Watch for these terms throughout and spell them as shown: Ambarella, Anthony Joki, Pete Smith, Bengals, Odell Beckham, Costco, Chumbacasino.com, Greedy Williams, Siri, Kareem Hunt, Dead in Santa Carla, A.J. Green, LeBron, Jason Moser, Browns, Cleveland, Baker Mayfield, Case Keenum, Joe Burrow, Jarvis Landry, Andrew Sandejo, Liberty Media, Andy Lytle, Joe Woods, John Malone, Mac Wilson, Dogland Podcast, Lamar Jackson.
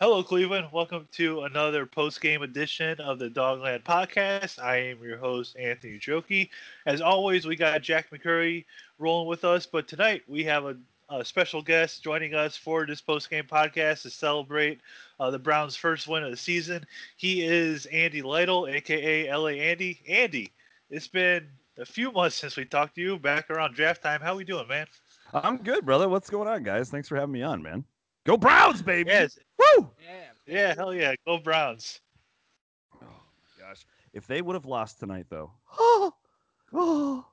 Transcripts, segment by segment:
Hello, Cleveland. Welcome to another post-game edition of the Dogland Podcast. I am your host, Anthony Joki. As always, we got Jack McCurry rolling with us, but tonight we have a special guest joining us for this post-game podcast to celebrate the Browns' first win of the season. He is Andy Lytle, a.k.a. LA Andy. Andy, it's been a few months since we talked to you back around draft time. How we doing, man? I'm good, brother. What's going on, guys? Thanks for having me on, man. Go Browns, baby! Yes. Woo! Yeah, hell yeah. Go Browns. Oh, my gosh. If they would have lost tonight, though. I know.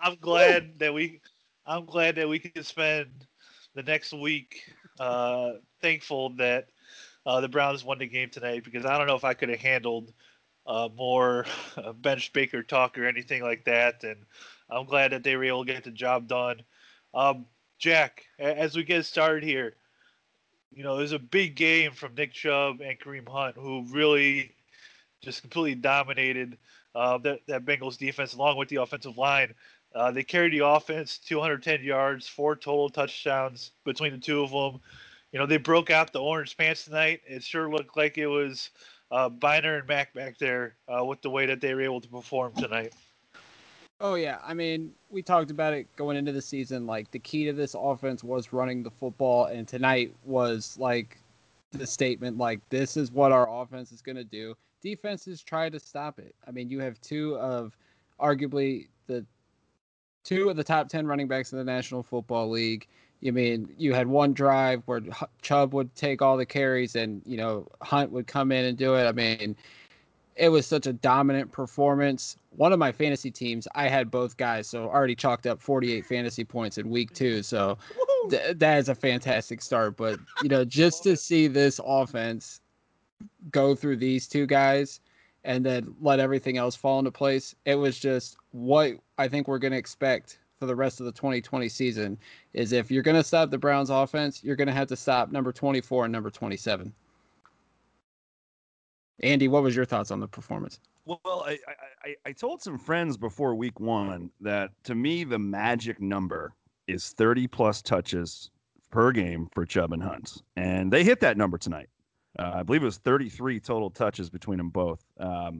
I'm glad that we can spend the next week thankful that the Browns won the game tonight, because I don't know if I could have handled more bench Baker talk or anything like that. And I'm glad that they were able to get the job done. Jack, as we get started here, you know, it was a big game from Nick Chubb and Kareem Hunt, who really just completely dominated that Bengals defense along with the offensive line. They carried the offense 210 yards, 4 total touchdowns between the two of them. You know, they broke out the orange pants tonight. It sure looked like it was Biner and Mac back there with the way that they were able to perform tonight. Oh, yeah. I mean, we talked about it going into the season. Like, the key to this offense was running the football, and tonight was, like, the statement, like, this is what our offense is going to do. Defenses try to stop it. I mean, you have two of the top 10 running backs in the National Football League. You mean, you had one drive where Chubb would take all the carries and, you know, Hunt would come in and do it. I mean, it was such a dominant performance. One of my fantasy teams, I had both guys, so already chalked up 48 fantasy points in week 2. So that is a fantastic start. But, you know, just to see this offense go through these two guys and then let everything else fall into place, it was just what I think we're going to expect for the rest of the 2020 season is if you're going to stop the Browns offense, you're going to have to stop number 24 and number 27. Andy, what was your thoughts on the performance? Well, I told some friends before week 1 that, to me, the magic number is 30-plus touches per game for Chubb and Hunt. And they hit that number tonight. I believe it was 33 total touches between them both. I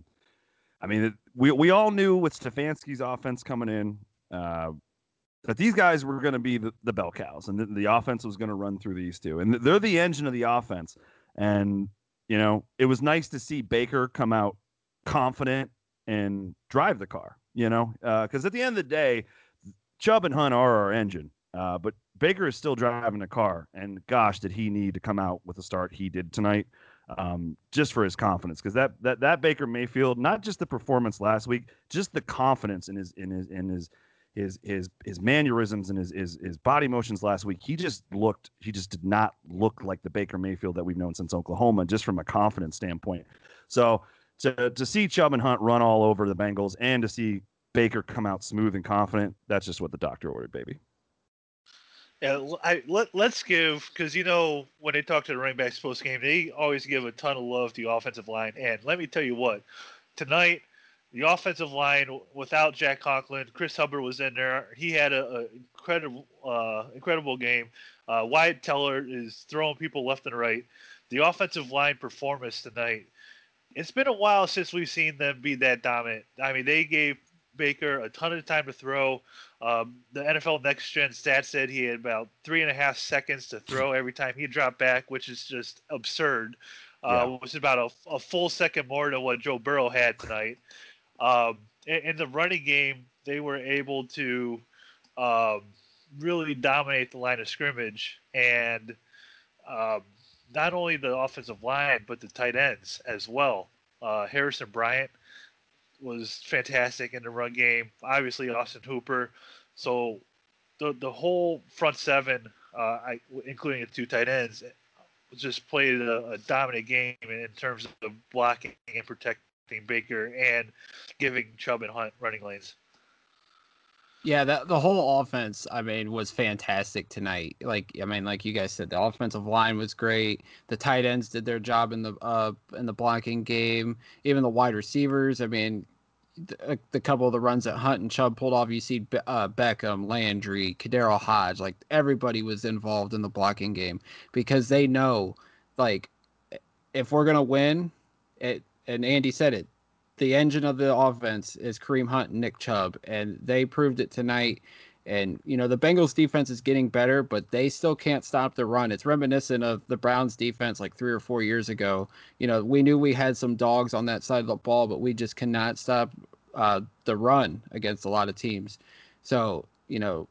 mean, we all knew with Stefanski's offense coming in that these guys were going to be the bell cows, and the offense was going to run through these two. And they're the engine of the offense. And, you know, it was nice to see Baker come out confident and drive the car, you know, because at the end of the day, Chubb and Hunt are our engine, but Baker is still driving the car. And gosh, did he need to come out with a start he did tonight just for his confidence? Because that Baker Mayfield, not just the performance last week, just the confidence in his mannerisms and his body motions last week, he just did not look like the Baker Mayfield that we've known since Oklahoma, just from a confidence standpoint. So to see Chubb and Hunt run all over the Bengals and to see Baker come out smooth and confident, that's just what the doctor ordered, baby. Yeah, let's give, because, you know, when they talk to the running backs post game, they always give a ton of love to the offensive line. And let me tell you what, tonight, the offensive line, without Jack Conklin, Chris Hubbard was in there. He had an incredible game. Wyatt Teller is throwing people left and right. The offensive line performance tonight, it's been a while since we've seen them be that dominant. I mean, they gave Baker a ton of time to throw. The NFL Next Gen stat said he had about 3.5 seconds to throw every time he dropped back, which is just absurd, which is about a full second more than what Joe Burrow had tonight. In the running game, they were able to really dominate the line of scrimmage, and not only the offensive line, but the tight ends as well. Harrison Bryant was fantastic in the run game, obviously Austin Hooper. So the whole front seven, including the two tight ends, just played a dominant game in terms of blocking and protecting Baker and giving Chubb and Hunt running lanes. Yeah, the whole offense, I mean, was fantastic tonight. Like you guys said, the offensive line was great. The tight ends did their job in the blocking game. Even the wide receivers, I mean, the couple of the runs that Hunt and Chubb pulled off, you see Beckham, Landry, Kadero Hodge, like everybody was involved in the blocking game because they know, like, if we're going to win, and Andy said it, the engine of the offense is Kareem Hunt and Nick Chubb, and they proved it tonight. And, you know, the Bengals defense is getting better, but they still can't stop the run. It's reminiscent of the Browns defense like 3 or 4 years ago. You know, we knew we had some dogs on that side of the ball, but we just cannot stop the run against a lot of teams. So, you know,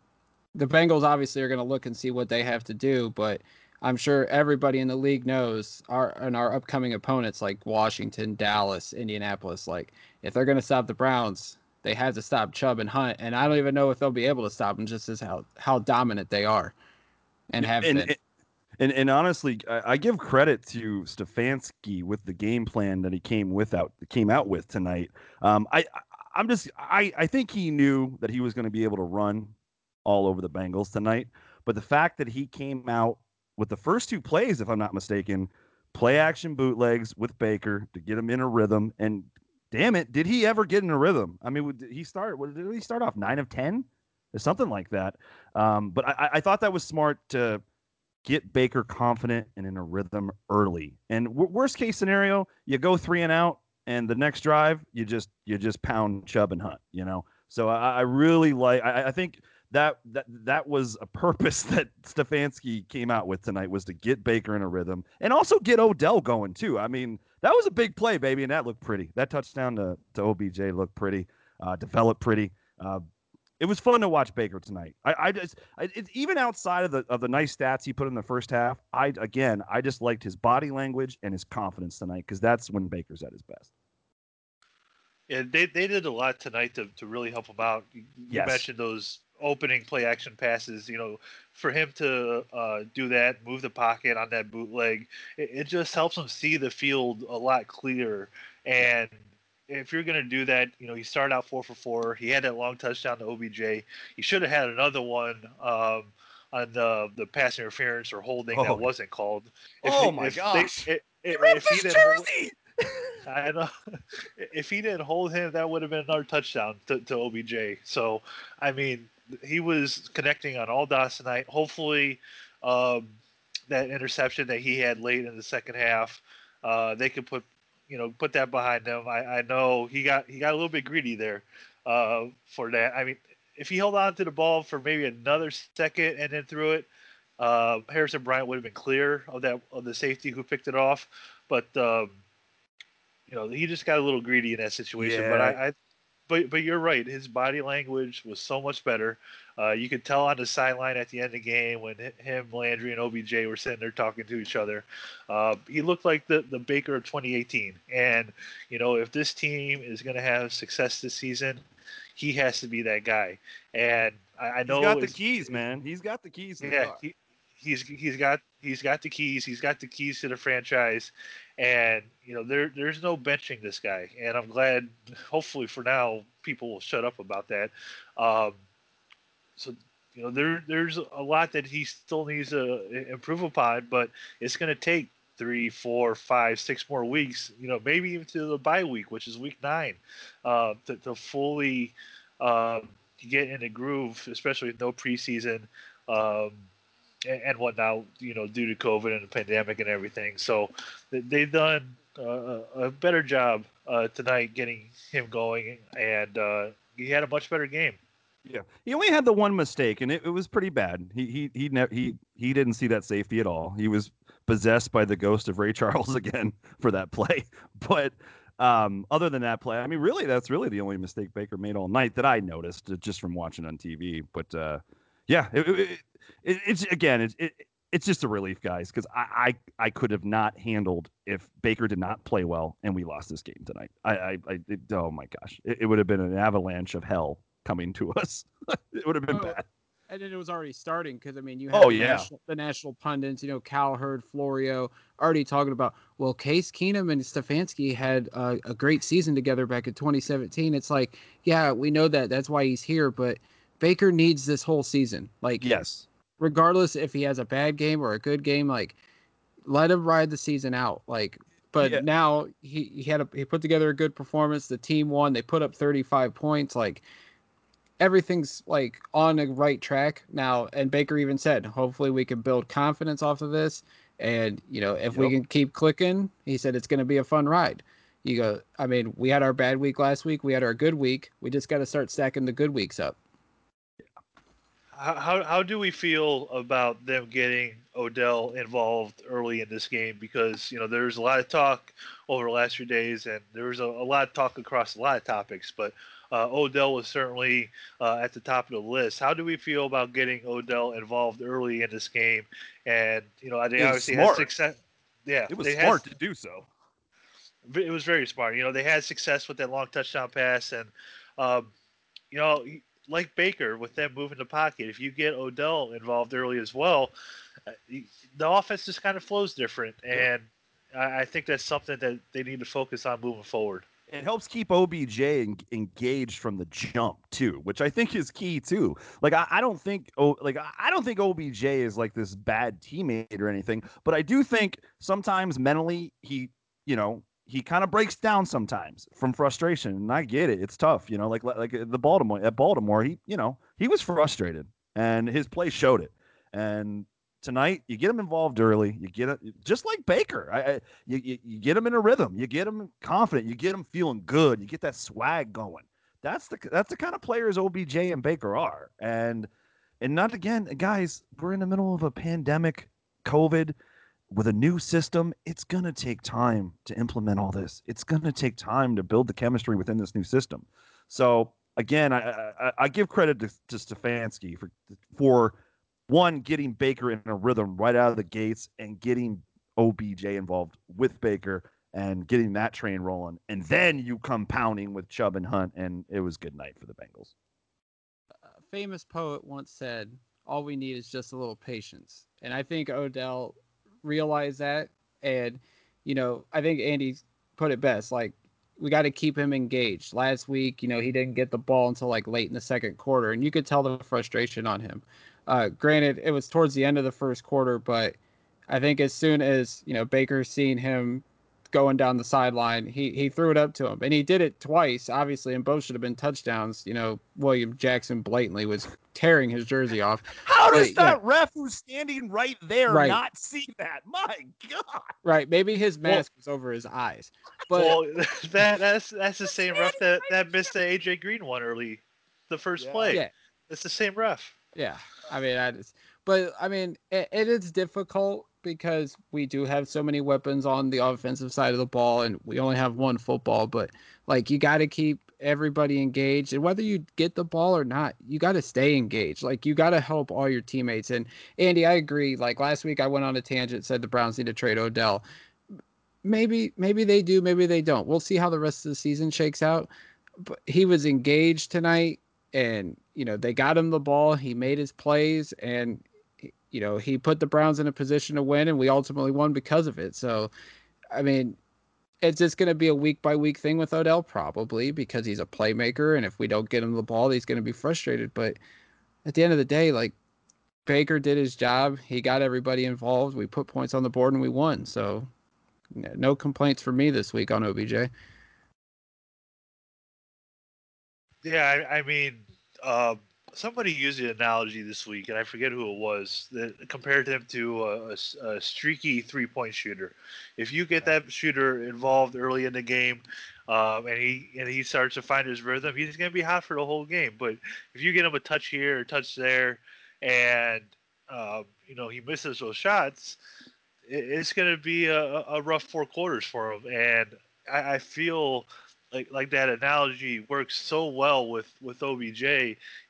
the Bengals obviously are going to look and see what they have to do, but I'm sure everybody in the league knows our upcoming opponents like Washington, Dallas, Indianapolis, like if they're going to stop the Browns, they have to stop Chubb and Hunt. And I don't even know if they'll be able to stop them just as how dominant they are and have been. And honestly, I give credit to Stefanski with the game plan that he came out with tonight. I think he knew that he was going to be able to run all over the Bengals tonight. But the fact that he came out with the first two plays, if I'm not mistaken, play action bootlegs with Baker to get him in a rhythm. And damn it, did he ever get in a rhythm? I mean, did he start off 9 of 10 or something like that? But I thought that was smart to get Baker confident and in a rhythm early. And worst case scenario, you go 3 and out, and the next drive you just pound Chubb and Hunt. You know, so I really like. I think that was a purpose that Stefanski came out with tonight, was to get Baker in a rhythm and also get Odell going too. I mean, that was a big play, baby, and that looked pretty. That touchdown to OBJ looked pretty, developed pretty. It was fun to watch Baker tonight. It's even outside of the nice stats he put in the first half. I just liked his body language and his confidence tonight, because that's when Baker's at his best. Yeah, they did a lot tonight to really help him out. You mentioned those opening play action passes, you know, for him to do that, move the pocket on that bootleg, it just helps him see the field a lot clearer. And if you're going to do that, you know, he started out 4 for 4. He had that long touchdown to OBJ. He should have had another one on the pass interference or holding that wasn't called. Oh my gosh! Ripped his jersey. I know. If he didn't hold him, that would have been another touchdown to OBJ. So, I mean, he was connecting on all dots tonight. Hopefully, that interception that he had late in the second half, they could put that behind him. I know he got a little bit greedy there for that. I mean, if he held on to the ball for maybe another second and then threw it, Harrison Bryant would have been clear of the safety who picked it off. But you know, he just got a little greedy in that situation. Yeah. But But you're right. His body language was so much better. You could tell on the sideline at the end of the game when him, Landry, and OBJ were sitting there talking to each other. He looked like the Baker of 2018. And, you know, if this team is going to have success this season, he has to be that guy. And I know he's got the keys, man. He's got the keys. Yeah, he's got the keys. He's got the keys to the franchise. And, you know, there's no benching this guy. And I'm glad, hopefully for now, people will shut up about that. So, you know, there's a lot that he still needs to improve upon, but it's going to take 3, 4, 5, 6 more weeks, you know, maybe even to the bye week, which is week 9, to fully get in a groove, especially with no preseason, and whatnot, you know, due to COVID and the pandemic and everything. So they've done a better job tonight getting him going, and he had a much better game. Yeah, he only had the one mistake, and it was pretty bad. He didn't see that safety at all. He was possessed by the ghost of Ray Charles again for that play. But other than that play, I mean, really, that's really the only mistake Baker made all night that I noticed just from watching on TV. But yeah, it's just a relief, guys, because I could have not handled if Baker did not play well and we lost this game tonight. Oh my gosh, it would have been an avalanche of hell coming to us. It would have been bad. and it was already starting because, I mean, you had the national pundits, you know, Cowherd, Florio, already talking about, well, Case Keenum and Stefanski had a great season together back in 2017. It's like, yeah, we know that. That's why he's here. But Baker needs this whole season. Like, yes, regardless if he has a bad game or a good game, like, let him ride the season out. Like, but now he put together a good performance. The team won. They put up 35 points. Like, everything's like on the right track now. And Baker even said, hopefully we can build confidence off of this. And, you know, if we can keep clicking, he said, it's going to be a fun ride. You go, I mean, we had our bad week last week. We had our good week. We just got to start stacking the good weeks up. How do we feel about them getting Odell involved early in this game? Because, you know, there's a lot of talk over the last few days, and there was a lot of talk across a lot of topics, but Odell was certainly at the top of the list. How do we feel about getting Odell involved early in this game? And, you know, they obviously had success. Yeah, it was smart to do so. It was very smart. You know, they had success with that long touchdown pass, and, you know, like Baker, with them moving the pocket, if you get Odell involved early as well, the offense just kind of flows different. And I think that's something that they need to focus on moving forward. It helps keep OBJ engaged from the jump too, which I think is key too. Like, I don't think OBJ is like this bad teammate or anything, but I do think sometimes mentally he kind of breaks down sometimes from frustration, and I get it. It's tough, you know, like at Baltimore, he was frustrated and his play showed it. And tonight you get him involved early. You get it just like Baker. You get him in a rhythm. You get him confident. You get him feeling good. You get that swag going. That's the kind of players OBJ and Baker are. And not again, guys, we're in the middle of a pandemic, COVID. With a new system, it's going to take time to implement all this. It's going to take time to build the chemistry within this new system. So, again, I give credit to Stefanski for one, getting Baker in a rhythm right out of the gates and getting OBJ involved with Baker and getting that train rolling. And then you come pounding with Chubb and Hunt, and it was good night for the Bengals. A famous poet once said, all we need is just a little patience. And I think Odell realize that, and I think Andy put it best. Like, we got to keep him engaged. Last week, he didn't get the ball until like late in the second quarter, and you could tell the frustration on him. Granted, it was towards the end of the first quarter, but I think as soon as Baker seen him going down the sideline, he threw it up to him, and he did it twice, obviously, and both should have been touchdowns. William Jackson blatantly was tearing his jersey off. How does that ref who's standing right there not see that? My God! Right, maybe his mask was over his eyes. But that's the same ref that missed the A.J. Green one early, the first play. Yeah. It's the same ref. Yeah, I mean, it is difficult because we do have so many weapons on the offensive side of the ball, and we only have one football. But like, you got to keep everybody engaged, and whether you get the ball or not, you got to stay engaged. Like, you got to help all your teammates. And Andy, I agree. Like, last week I went on a tangent, said the Browns need to trade Odell. Maybe they do, maybe they don't. We'll see how the rest of the season shakes out. But he was engaged tonight, and they got him the ball. He made his plays, and he put the Browns in a position to win, and we ultimately won because of it. So, I mean, it's just going to be a week-by-week thing with Odell probably, because he's a playmaker, and if we don't get him the ball, he's going to be frustrated. But at the end of the day, like, Baker did his job. He got everybody involved. We put points on the board, and we won. So no complaints for me this week on OBJ. Yeah, I mean, somebody used the analogy this week, and I forget who it was, that compared him to a streaky three-point shooter. If you get that shooter involved early in the game, and he starts to find his rhythm, he's going to be hot for the whole game. But if you get him a touch here or a touch there, and he misses those shots, it's going to be a rough four quarters for him. And I feel Like that analogy works so well with OBJ.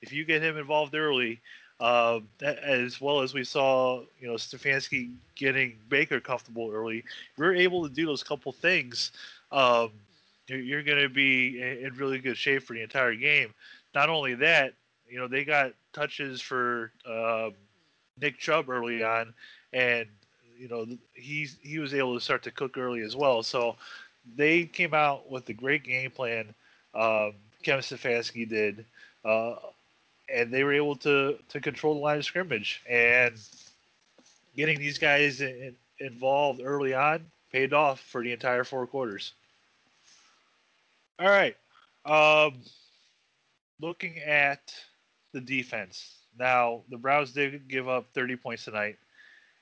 If you get him involved early, as well as we saw, Stefanski getting Baker comfortable early, we're able to do those couple things. You're going to be in really good shape for the entire game. Not only that, You know, they got touches for Nick Chubb early on, and you know he was able to start to cook early as well. So they came out with a great game plan. Kevin Stefanski did, and they were able to control the line of scrimmage, and getting these guys involved early on paid off for the entire four quarters. All right. Looking at the defense. Now, the Browns did give up 30 points tonight,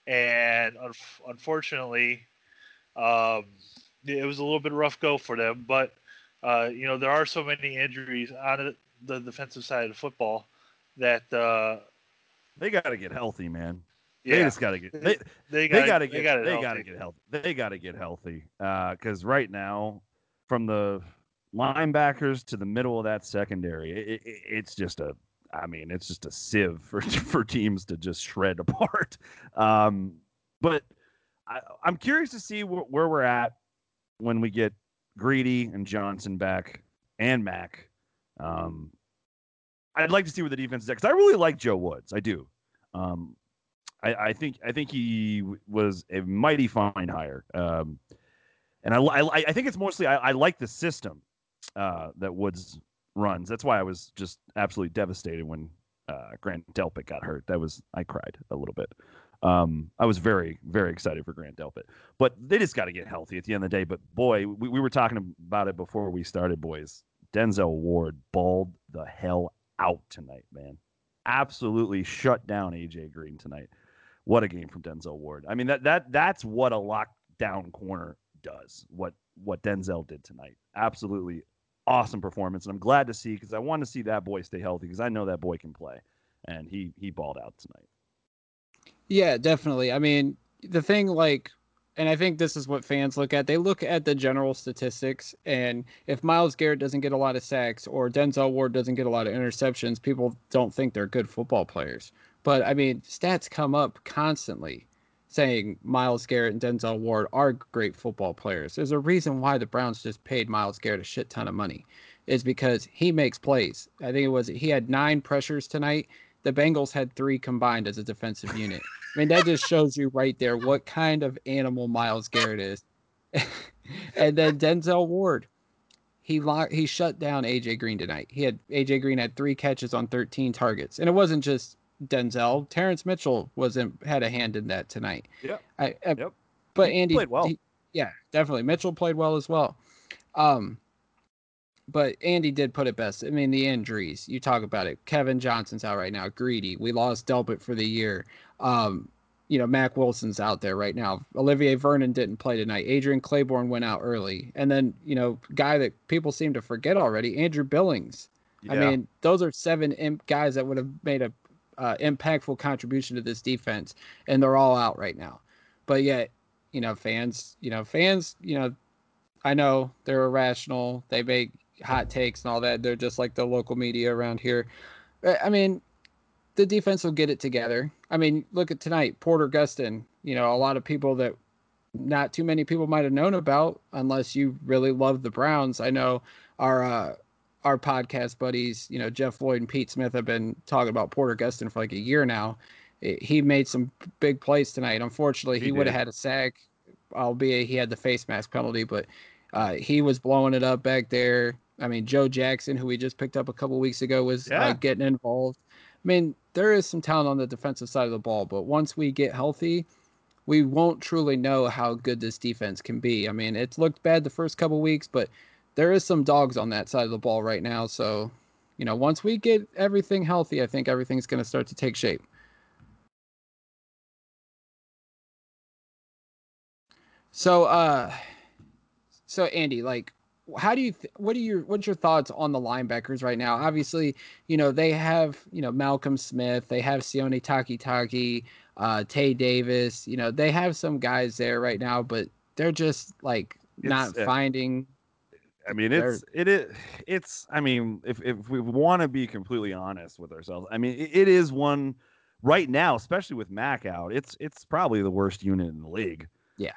and unfortunately, it was a little bit rough go for them, but you know, there are so many injuries on the defensive side of football that they got to get healthy, man. Yeah. They just got to get healthy. They got to get healthy because right now, from the linebackers to the middle of that secondary, it's just a, I mean, it's just a sieve for teams to just shred apart. But I'm curious to see where we're at when we get Greedy and Johnson back and Mac. I'd like to see where the defense is at because I really like Joe Woods. I do. I think he was a mighty fine hire. And I think it's mostly I like the system that Woods runs. That's why I was just absolutely devastated when Grant Delpit got hurt. I cried a little bit. I was very, very excited for Grant Delpit. But they just got to get healthy at the end of the day. But, boy, we were talking about it before we started, boys. Denzel Ward balled the hell out tonight, man. Absolutely shut down A.J. Green tonight. What a game from Denzel Ward. I mean, that's what a lockdown corner does, what Denzel did tonight. Absolutely awesome performance, and I'm glad to see, because I want to see that boy stay healthy, because I know that boy can play, and he balled out tonight. Yeah, definitely. I mean, the thing, like, and I think this is what fans look at. They look at the general statistics, and if Myles Garrett doesn't get a lot of sacks or Denzel Ward doesn't get a lot of interceptions, people don't think they're good football players. But, I mean, stats come up constantly saying Myles Garrett and Denzel Ward are great football players. There's a reason why the Browns just paid Myles Garrett a shit ton of money. It's because he makes plays. I think he had 9 pressures tonight. The Bengals had 3 combined as a defensive unit. I mean, that just shows you right there what kind of animal Myles Garrett is. And then Denzel Ward, he shut down A.J. Green tonight. A.J. Green had 3 catches on 13 targets. And it wasn't just Denzel. Terrence Mitchell had a hand in that tonight. Yeah. But Andy played well. Yeah, definitely. Mitchell played well as well. But Andy did put it best. I mean, the injuries, you talk about it. Kevin Johnson's out right now. Greedy. We lost Delpit for the year. You know, Mac Wilson's out there right now. Olivier Vernon didn't play tonight. Adrian Claiborne went out early. And then, you know, guy that people seem to forget already, Andrew Billings. Yeah. I mean, those are 7 guys that would have made a impactful contribution to this defense, and they're all out right now. But yet, you know, fans, you know, I know they're irrational. They make hot takes and all that. They're just like the local media around here. I mean, the defense will get it together. I mean, look at tonight, Porter Gustin, you know, a lot of people that not too many people might have known about unless you really love the Browns. I know our podcast buddies, you know, Jeff Lloyd and Pete Smith have been talking about Porter Gustin for like a year now. He made some big plays tonight. Unfortunately, he would have had a sack, albeit he had the face mask penalty, but he was blowing it up back there. I mean, Joe Jackson, who we just picked up a couple weeks ago, was getting involved. I mean, there is some talent on the defensive side of the ball, but once we get healthy, we won't truly know how good this defense can be. I mean, it's looked bad the first couple weeks, but there is some dogs on that side of the ball right now. So, you know, once we get everything healthy, I think everything's going to start to take shape. So, Andy, like, how do you, what's your thoughts on the linebackers right now? Obviously, you know, they have, you know, Malcolm Smith, they have Sione Takitaki, Tay Davis, you know, they have some guys there right now, but they're just like not finding. I mean, it's I mean, if we want to be completely honest with ourselves, I mean, it is one right now, especially with Mac out, it's probably the worst unit in the league. Yeah.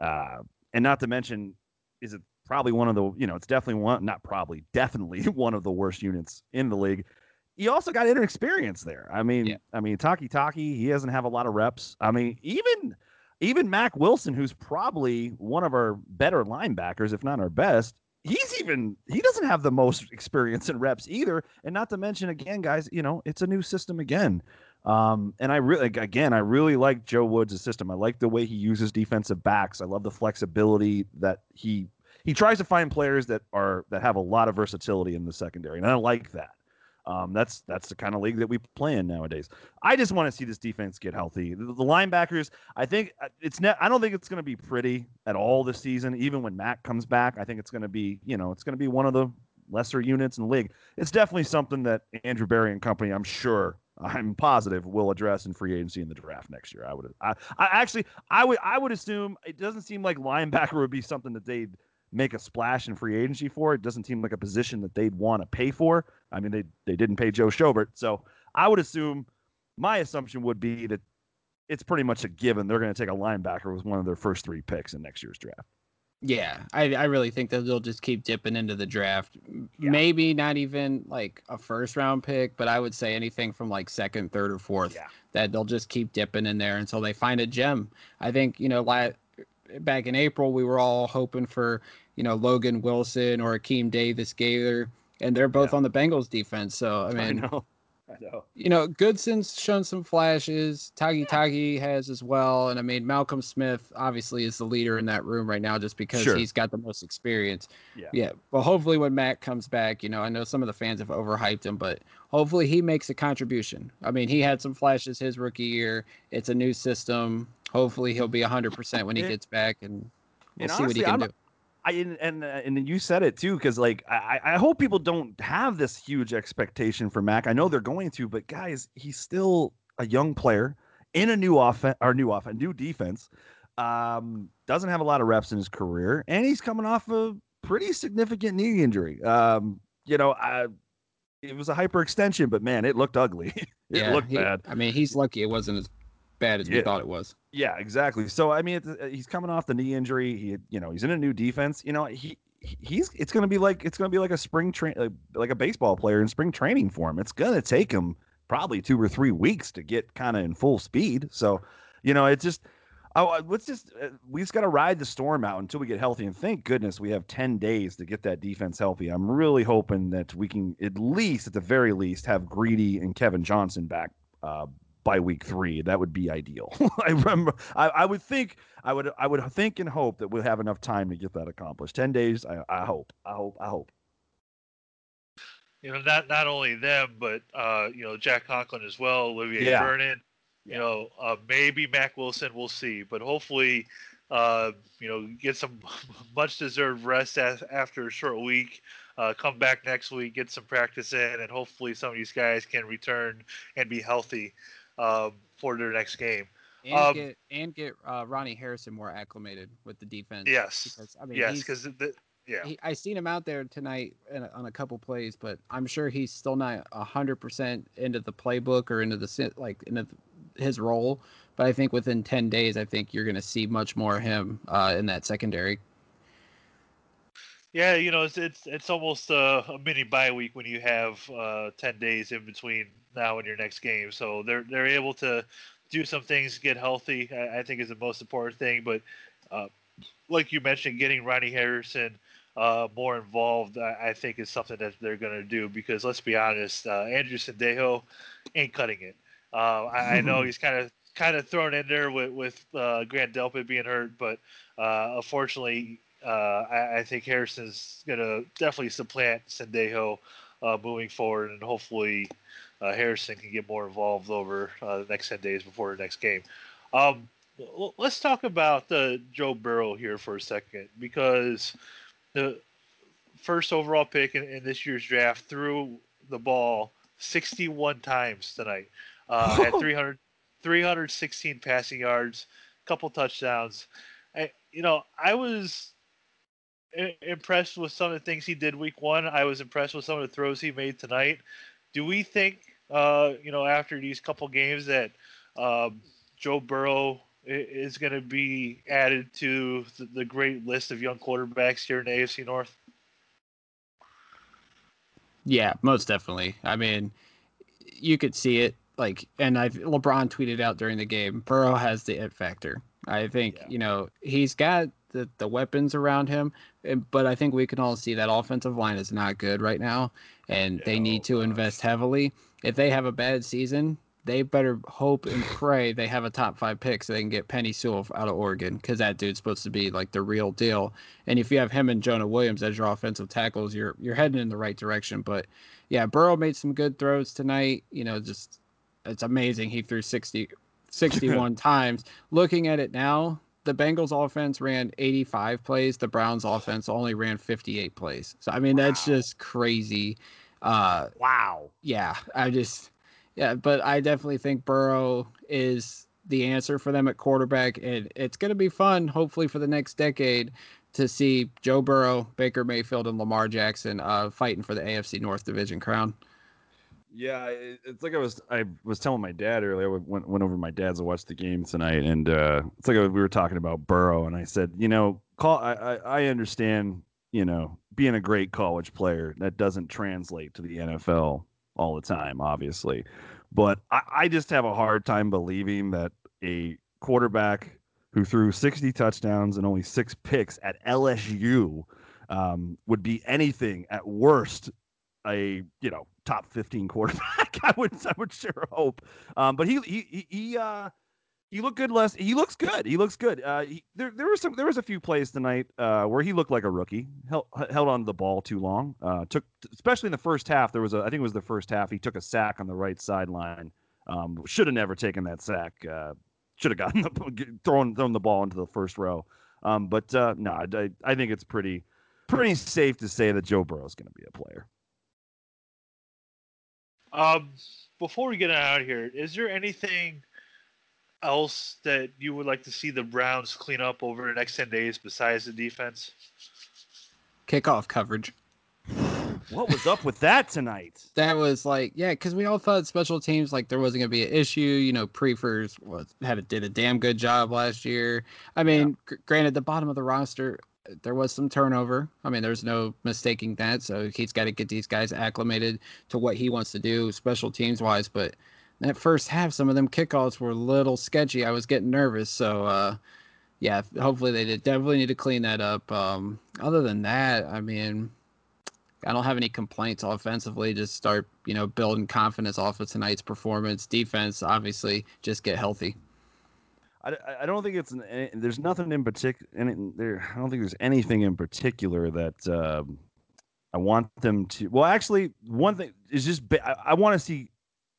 And not to mention, is it probably one of the, you know, it's definitely one, not probably, definitely one of the worst units in the league. you also got inexperience there. I mean, yeah. I mean, Taki, he doesn't have a lot of reps. I mean, even Mac Wilson, who's probably one of our better linebackers, if not our best, he doesn't have the most experience in reps either. And not to mention, again, guys, you know, it's a new system again. And I really like Joe Woods' system. I like the way he uses defensive backs. I love the flexibility that he tries to find players that have a lot of versatility in the secondary. And I like that. That's the kind of league that we play in nowadays. I just want to see this defense get healthy. The linebackers, I think I don't think it's going to be pretty at all this season. Even when Mac comes back, I think it's going to be, you know, it's going to be one of the lesser units in the league. It's definitely something that Andrew Berry and company, I'm positive, will address in free agency in the draft next year. I would assume. It doesn't seem like linebacker would be something that they'd make a splash in free agency for. It doesn't seem like a position that they'd want to pay for. I mean, they didn't pay Joe Schobert. So I would assume, my assumption would be that it's pretty much a given they're going to take a linebacker with one of their first three picks in next year's draft. Yeah, I really think that they'll just keep dipping into the draft. Yeah. Maybe not even like a first round pick, but I would say anything from like second, third, or fourth. Yeah. That they'll just keep dipping in there until they find a gem. I think, you know, back in April, we were all hoping for, you know, Logan Wilson or Akeem Davis Gaither, and they're both on the Bengals defense. So, I mean, I know. You know, Goodson's shown some flashes. Taki has as well. And I mean, Malcolm Smith obviously is the leader in that room right now, just because he's got the most experience. Yeah. But hopefully when Mac comes back, you know, I know some of the fans have overhyped him, but hopefully he makes a contribution. I mean, he had some flashes his rookie year. It's a new system. Hopefully he'll be 100% when he gets back, and we'll see what he can do. And you said it too, because like I hope people don't have this huge expectation for Mac. I know they're going to, but guys, he's still a young player in a new defense. Doesn't have a lot of reps in his career, and he's coming off a pretty significant knee injury. You know, it was a hyperextension, but man, it looked ugly. It looked bad. I mean, he's lucky it wasn't as bad as we thought it was. Yeah, exactly. So I mean, he's coming off the knee injury. He's in a new defense. You know, it's gonna be like a spring train, like a baseball player in spring training for him. It's gonna take him probably 2 or 3 weeks to get kind of in full speed. So, you know, it's just, we just gotta ride the storm out until we get healthy. And thank goodness we have 10 days to get that defense healthy. I'm really hoping that we can at the very least, have Greedy and Kevin Johnson back. By week 3, that would be ideal. I would think and hope that we'll have enough time to get that accomplished. 10 days, I hope. You know, not only them, but you know, Jack Conklin as well, Olivier Vernon. You know, maybe Mac Wilson. We'll see, but hopefully, you know, get some much deserved rest after a short week. Come back next week, get some practice in, and hopefully some of these guys can return and be healthy for their next game. And get Ronnie Harrison more acclimated with the defense. Yes. Because, I mean, I seen him out there tonight on a couple plays, but I'm sure he's still not 100% into the playbook or into his role. But I think within 10 days, I think you're going to see much more of him in that secondary. Yeah, you know, it's almost a mini bye week when you have 10 days in between now and your next game. So they're able to do some things, get healthy, I think is the most important thing. But like you mentioned, getting Ronnie Harrison more involved, I think is something that they're going to do, because let's be honest, Andrew Sandejo ain't cutting it. I know he's kind of thrown in there with Grant Delpit being hurt, but unfortunately, I think Harrison's going to definitely supplant Sandejo moving forward, and hopefully Harrison can get more involved over the next 10 days before the next game. Let's talk about Joe Burrow here for a second, because the first overall pick in this year's draft threw the ball 61 times tonight. Had 316 passing yards, a couple touchdowns. You know, I was impressed with some of the things he did week one. I was impressed with some of the throws he made tonight. Do we think, you know, after these couple games that Joe Burrow is going to be added to the great list of young quarterbacks here in the AFC North? Yeah, most definitely. I mean, you could see it. Like, and LeBron tweeted out during the game, Burrow has the it factor. I think, you know, he's got the weapons around him, but I think we can all see that offensive line is not good right now, and they need to invest heavily. If they have a bad season, they better hope and pray they have a top 5 pick so they can get Penei Sewell out of Oregon, because that dude's supposed to be like the real deal. And if you have him and Jonah Williams as your offensive tackles, you're heading in the right direction. But yeah, Burrow made some good throws tonight. You know, just, it's amazing. He threw 61 times. Looking at it now, the Bengals offense ran 85 plays. The Browns offense only ran 58 plays. So, I mean, that's just crazy. Yeah, but I definitely think Burrow is the answer for them at quarterback. And it's going to be fun, hopefully, for the next decade to see Joe Burrow, Baker Mayfield, and Lamar Jackson fighting for the AFC North Division crown. Yeah, it's like I was telling my dad earlier. I went over to my dad's to watch the game tonight, and it's like we were talking about Burrow, and I said, you know, I understand, you know, being a great college player, that doesn't translate to the NFL all the time, obviously. But I just have a hard time believing that a quarterback who threw 60 touchdowns and only 6 picks at LSU would be anything at worst a top 15 quarterback. I would sure hope. But he looked good. He looks good. There was a few plays tonight where he looked like a rookie. Held on to the ball too long. Especially in the first half. I think it was the first half. He took a sack on the right sideline. Should have never taken that sack. Should have gotten thrown the ball into the first row. I think it's pretty safe to say that Joe Burrow is going to be a player. Before we get out of here, is there anything else that you would like to see the Browns clean up over the next 10 days besides the defense? Kickoff coverage. What was up with that tonight? That was like, yeah, because we all thought special teams, like, there wasn't going to be an issue. You know, Prefers did a damn good job last year. I mean, granted, the bottom of the roster, there was some turnover. I mean, there's no mistaking that. So he's got to get these guys acclimated to what he wants to do special teams wise. But that first half, some of them kickoffs were a little sketchy. I was getting nervous. So, hopefully they definitely need to clean that up. Other than that, I mean, I don't have any complaints offensively. Just start, you know, building confidence off of tonight's performance. Defense, obviously, just get healthy. I don't think there's nothing in particular. I don't think there's anything in particular that I want them to. Well, actually, one thing is just I want to see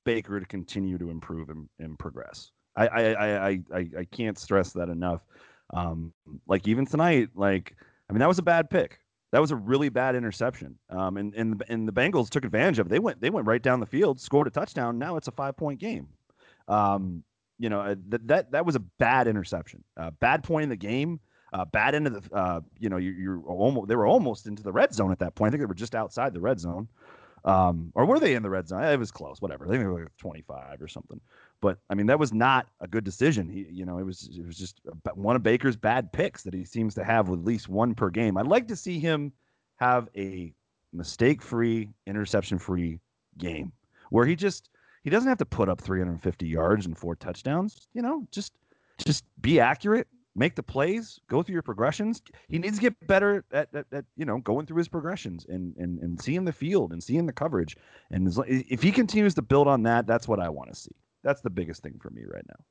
Baker to continue to improve and progress. I can't stress that enough. Like even tonight, that was a bad pick. That was a really bad interception. And the Bengals took advantage of it. They went right down the field, scored a touchdown. Now it's a 5-point game. You know, that was a bad interception, bad point in the game, bad end of the. They were almost into the red zone at that point. I think they were just outside the red zone, or were they in the red zone? It was close, whatever. I think they were like 25 or something. But I mean, that was not a good decision. It was just one of Baker's bad picks that he seems to have, with at least one per game. I'd like to see him have a mistake-free, interception-free game where he just. He doesn't have to put up 350 yards and 4 touchdowns. You know, just be accurate, make the plays, go through your progressions. He needs to get better at going through his progressions and seeing the field and seeing the coverage. And if he continues to build on that, that's what I want to see. That's the biggest thing for me right now.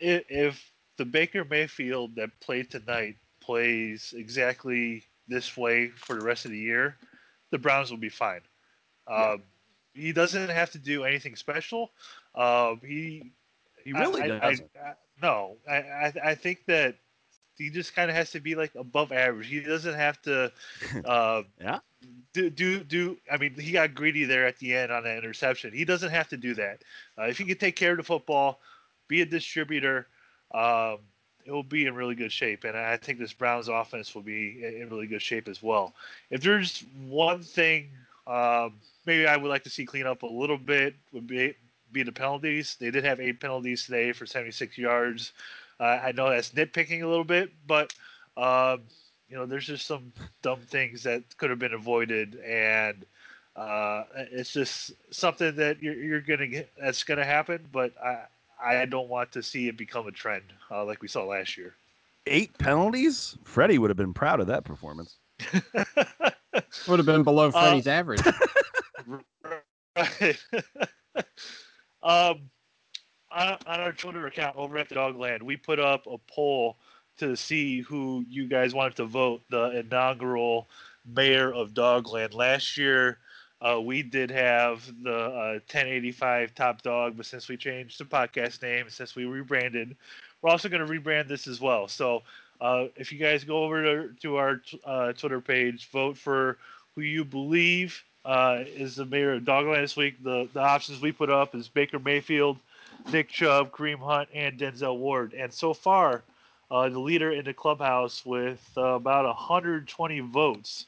If the Baker Mayfield that played tonight plays exactly this way for the rest of the year, the Browns will be fine. Yeah. He doesn't have to do anything special. He really doesn't. I think that he just kind of has to be like above average. He doesn't have to. I mean, he got greedy there at the end on that interception. He doesn't have to do that. If he can take care of the football, be a distributor, he'll be in really good shape. And I think this Browns offense will be in really good shape as well. If there's one thing. Maybe I would like to see clean up a little bit would be the penalties. They did have 8 penalties today for 76 yards. I know that's nitpicking a little bit, but there's just some dumb things that could have been avoided. And It's just something that you're gonna get, that's gonna happen, but I don't want to see it become a trend like we saw last year. 8 penalties? Freddie would have been proud of that performance. Would have been below Freddie's average. Right. On our Twitter account over at the Dogland, we put up a poll to see who you guys wanted to vote the inaugural mayor of Dogland. Last year, we did have the 1085 Top Dog, but since we changed the podcast name, since we rebranded, we're also going to rebrand this as well. So if you guys go over to our Twitter page, vote for who you believe is the mayor of Dogland this week. The options we put up is Baker Mayfield, Nick Chubb, Kareem Hunt, and Denzel Ward. And so far, the leader in the clubhouse with about 120 votes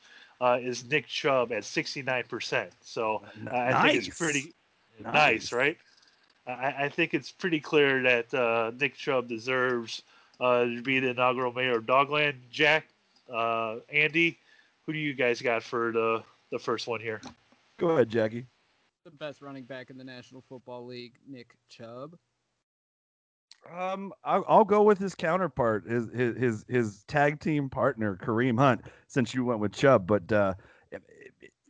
is Nick Chubb at 69%. So I think it's pretty nice, right? I think it's pretty clear that Nick Chubb deserves to be the inaugural mayor of Dogland. Jack, Andy, who do you guys got for the first one here? Go ahead, Jackie. The best running back in the National Football League, Nick Chubb. I'll go with his counterpart, his tag team partner, Kareem Hunt, since you went with Chubb. But it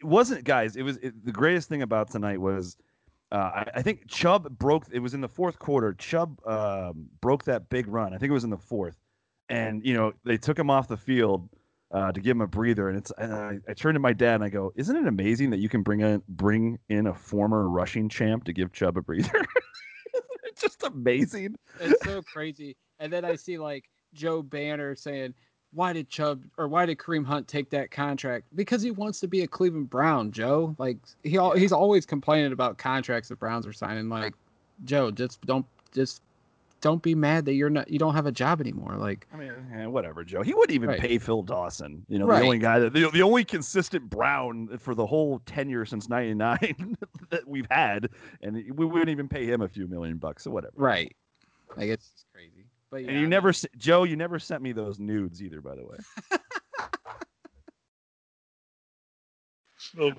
wasn't, guys. The greatest thing about tonight was I think Chubb broke. It was in the fourth quarter. Chubb broke that big run. I think it was in the fourth, and they took him off the field to give him a breather. And I turned to my dad and I go, "Isn't it amazing that you can bring in a former rushing champ to give Chubb a breather?" Just amazing. It's so crazy. And then I see Joe Banner saying, why did Kareem Hunt take that contract? Because he wants to be a Cleveland Brown, Joe. He's always complaining about contracts the Browns are signing. Joe, just don't be mad that you don't have a job anymore. Whatever, Joe. He wouldn't even pay Phil Dawson. The only guy the only consistent Brown for the whole tenure since '99 that we've had, and we wouldn't even pay him a few $1 million bucks or whatever. Right. I guess it's crazy. But yeah, and you never sent me those nudes either, by the way.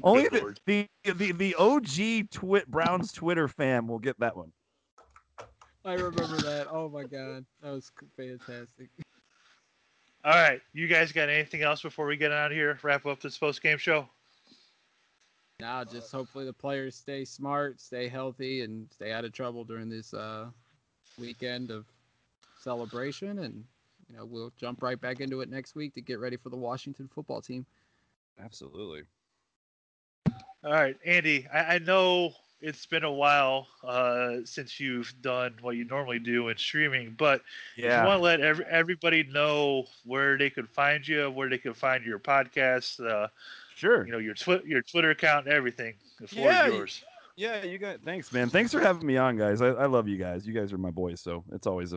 Only the OG Browns Twitter fam will get that one. I remember that. Oh, my God. That was fantastic. All right. You guys got anything else before we get out of here? Wrap up this post-game show? No, just hopefully the players stay smart, stay healthy, and stay out of trouble during this weekend of celebration. And, we'll jump right back into it next week to get ready for the Washington football team. Absolutely. All right, Andy, I know – it's been a while since you've done what you normally do in streaming, but if you want to let everybody know where they could find you, where they could find your podcast, sure. Your Twitter account and everything. The floor is yours. Yeah, you guys. Thanks, man. Thanks for having me on, guys. I love you guys. You guys are my boys, so it's always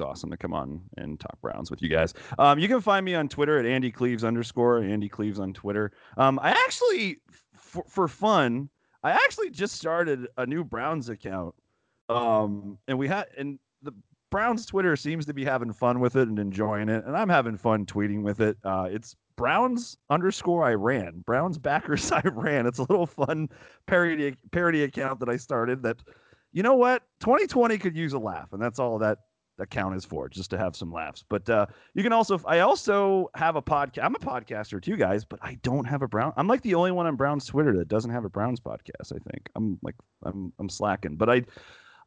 awesome to come on and talk Browns with you guys. You can find me on Twitter at Andy Cleaves _ Andy Cleaves on Twitter. I actually, for fun, I actually just started a new Browns account, and the Browns Twitter seems to be having fun with it and enjoying it, and I'm having fun tweeting with it. It's Browns _ Iran, Browns backers Iran. It's a little fun parody account that I started. That 2020 could use a laugh, and that's all that account is for, just to have some laughs. But you can also, I also have a podcast. I'm a podcaster too, guys, but I don't have a I'm like the only one on Browns Twitter that doesn't have a Browns podcast. I think I'm slacking, but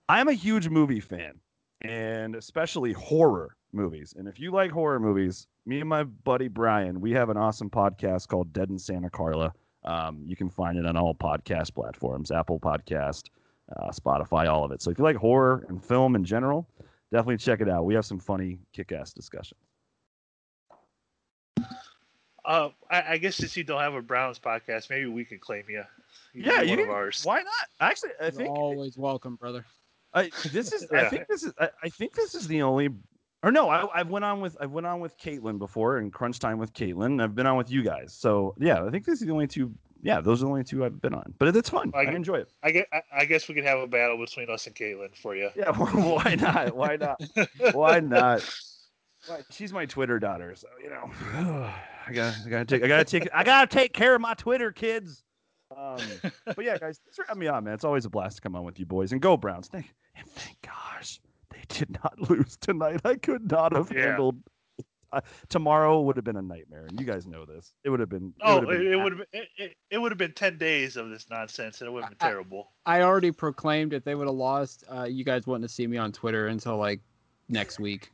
I'm a huge movie fan, and especially horror movies. And if you like horror movies, me and my buddy Brian, we have an awesome podcast called Dead in Santa Carla. You can find it on all podcast platforms, Apple Podcast, Spotify, all of it. So if you like horror and film in general, definitely check it out. We have some funny, kick-ass discussions. I guess since you don't have a Browns podcast, maybe we could claim you. Of ours. Why not? Actually, I think always welcome, brother. I think this is the only. Or no, I went on with Caitlin before, and Crunch Time with Caitlin. And I've been on with you guys, so yeah, I think this is the only two. Yeah, those are the only two I've been on, but it's fun. I enjoy it. I guess we could have a battle between us and Caitlin for you. Yeah, why not? Why not? Why not? She's my Twitter daughter, so I gotta take care of my Twitter kids. But yeah, guys, thanks for having me on, man. It's always a blast to come on with you boys. And go Browns. Thank gosh they did not lose tonight. I could not have handled tomorrow would have been a nightmare, and you guys know this. It would have been. It would have been 10 days of this nonsense, and it would have been terrible. I already proclaimed if they would have lost, you guys wouldn't have seen me on Twitter until like next week.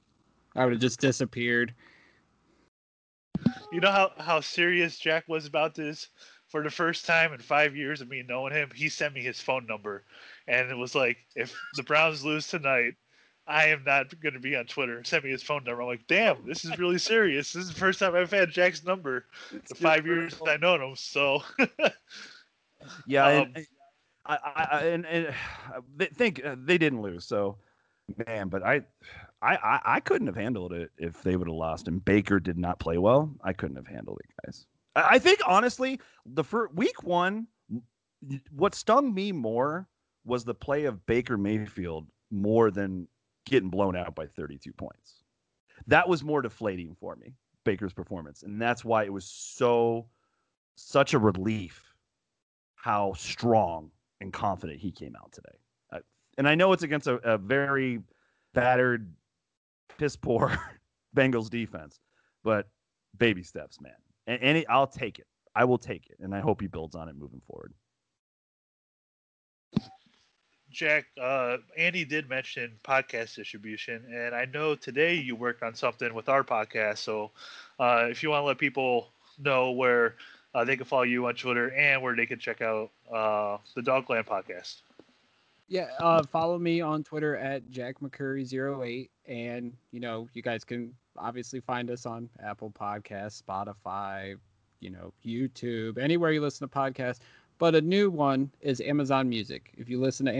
I would have just disappeared. You know how serious Jack was about this. For the first time in 5 years of me knowing him, he sent me his phone number, and it was like, if the Browns lose tonight, I am not going to be on Twitter. Send me his phone number. I'm like, damn, this is really serious. This is the first time I've had Jack's number in 5 years that I known him. So, yeah, I think they didn't lose. So, man, but I couldn't have handled it if they would have lost. And Baker did not play well. I couldn't have handled it, guys. I think honestly, the first week one, what stung me more was the play of Baker Mayfield more than getting blown out by 32 points. That was more deflating for me, Baker's performance. And that's why it was such a relief how strong and confident he came out today. And I know it's against a very battered, piss-poor Bengals defense, but baby steps, man. And I'll take it. I will take it. And I hope he builds on it moving forward. Jack, Andy did mention podcast distribution, and I know today you worked on something with our podcast. So if you want to let people know where they can follow you on Twitter and where they can check out the Dogland Podcast. Yeah, follow me on Twitter at JackMcCurry08, and you guys can obviously find us on Apple Podcasts, Spotify, YouTube, anywhere you listen to podcasts. But a new one is Amazon Music. If you listen to the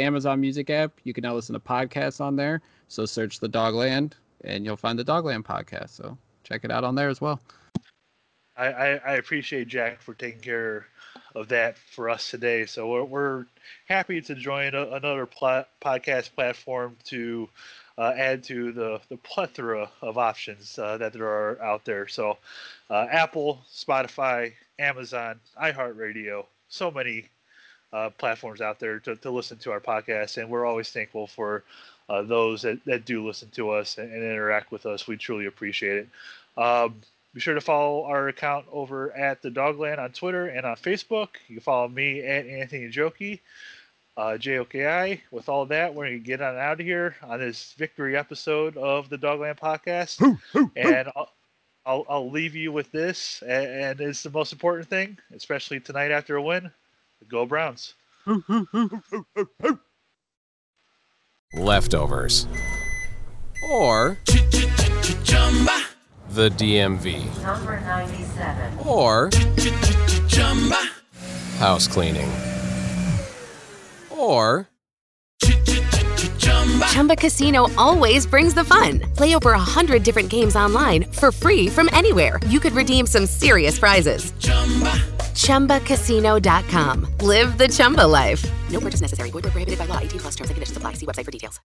Amazon Music app, you can now listen to podcasts on there. So search the Dogland, and you'll find the Dogland Podcast. So check it out on there as well. I appreciate Jack for taking care of that for us today. So we're happy to join another podcast platform to add to the plethora of options that there are out there. So Apple, Spotify, Amazon, iHeartRadio, so many platforms out there to listen to our podcast. And we're always thankful for those that do listen to us and interact with us. We truly appreciate it. Be sure to follow our account over at the Dogland on Twitter and on Facebook. You can follow me at Anthony Joki. Joki. With all that, we're going to get on out of here on this victory episode of the Dogland Podcast. And I'll leave you with this, and it's the most important thing, especially tonight after a win. Go Browns. Leftovers. Or the DMV. Number 97. Or house cleaning. Or Chumba Casino always brings the fun. Play over 100 different games online for free from anywhere. You could redeem some serious prizes. ChumbaCasino.com. Live the Chumba life. No purchase necessary. Void where prohibited by law. 18+ terms and conditions apply. See website for details.